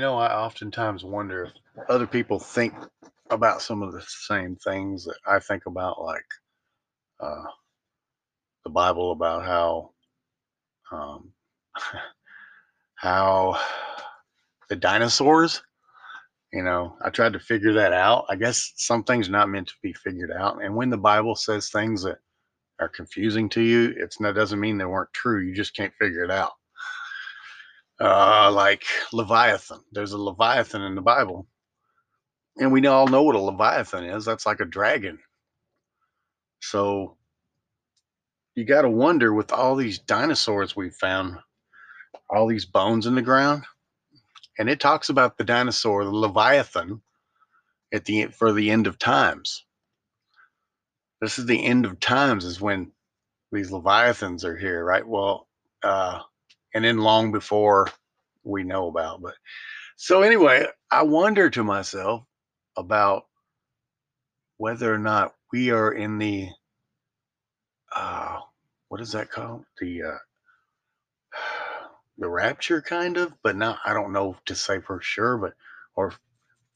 I oftentimes wonder if other people think about some of the same things that I think about, like the Bible, about how the dinosaurs. I tried to figure that out. I guess some things not meant to be figured out. And when the Bible says things that are confusing to you, that doesn't mean they weren't true. You just can't figure it out. Like Leviathan. There's a Leviathan in the Bible. And we all know what a Leviathan is. That's like a dragon. So you got to wonder, with all these dinosaurs we've found, all these bones in the ground. And it talks about the dinosaur, the Leviathan, for the end of times. This is the end of times, is when these Leviathans are here, right? Well, and then long before we know about. But so anyway, I wonder to myself about whether or not we are in the what is that called? The rapture, kind of, but now I don't know to say for sure, but, or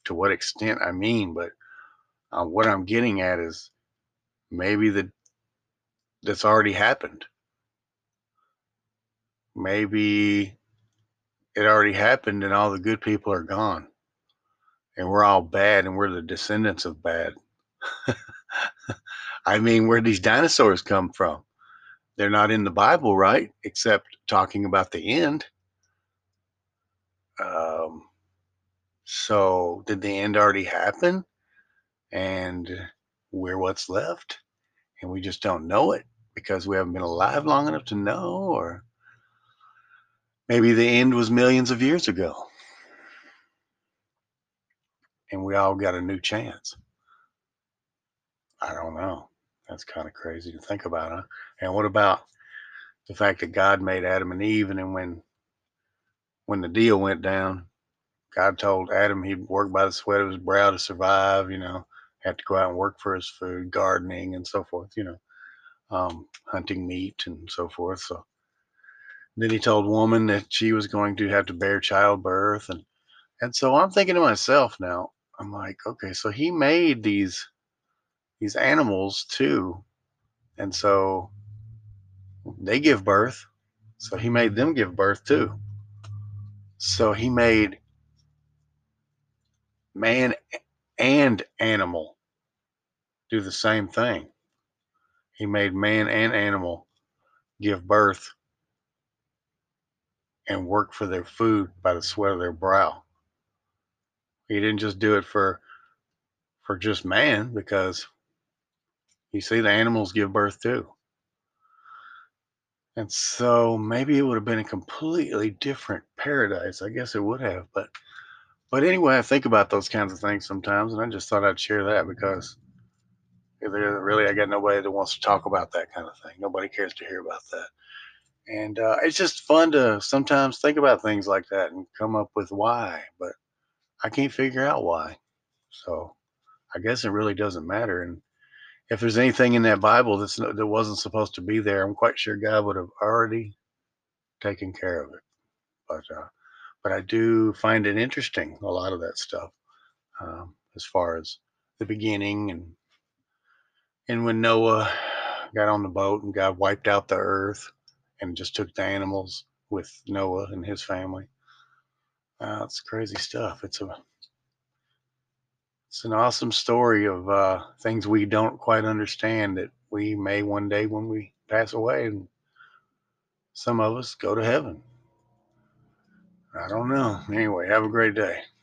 to what extent I mean, but what I'm getting at is maybe that's already happened. Maybe it already happened and all the good people are gone and we're all bad and we're the descendants of bad. I mean, where these dinosaurs come from? They're not in the Bible, right? Except talking about the end. So did the end already happen? And we're what's left? And we just don't know it because we haven't been alive long enough to know? Or maybe the end was millions of years ago. And we all got a new chance. I don't know. That's kind of crazy to think about, huh? And what about the fact that God made Adam and Eve, and then when the deal went down, God told Adam he'd work by the sweat of his brow to survive, have to go out and work for his food, gardening and so forth, hunting meat and so forth. So then he told woman that she was going to have to bear childbirth. And so I'm thinking to myself now, I'm like, okay, so he made these animals too, and so they give birth, so he made them give birth too. So he made man and animal do the same thing. He made man and animal give birth and work for their food by the sweat of their brow. He didn't just do it for just man, because you see, the animals give birth too. And so maybe it would have been a completely different paradise. I guess it would have. But anyway, I think about those kinds of things sometimes, and I just thought I'd share that because really I got nobody that wants to talk about that kind of thing. Nobody cares to hear about that. And it's just fun to sometimes think about things like that and come up with why. But I can't figure out why. So I guess it really doesn't matter. And if there's anything in that Bible that wasn't supposed to be there, I'm quite sure God would have already taken care of it. But I do find it interesting, a lot of that stuff, as far as the beginning and when Noah got on the boat and God wiped out the earth and just took the animals with Noah and his family. It's crazy stuff. It's an awesome story of things we don't quite understand that we may one day when we pass away, and some of us go to heaven. I don't know. Anyway, have a great day.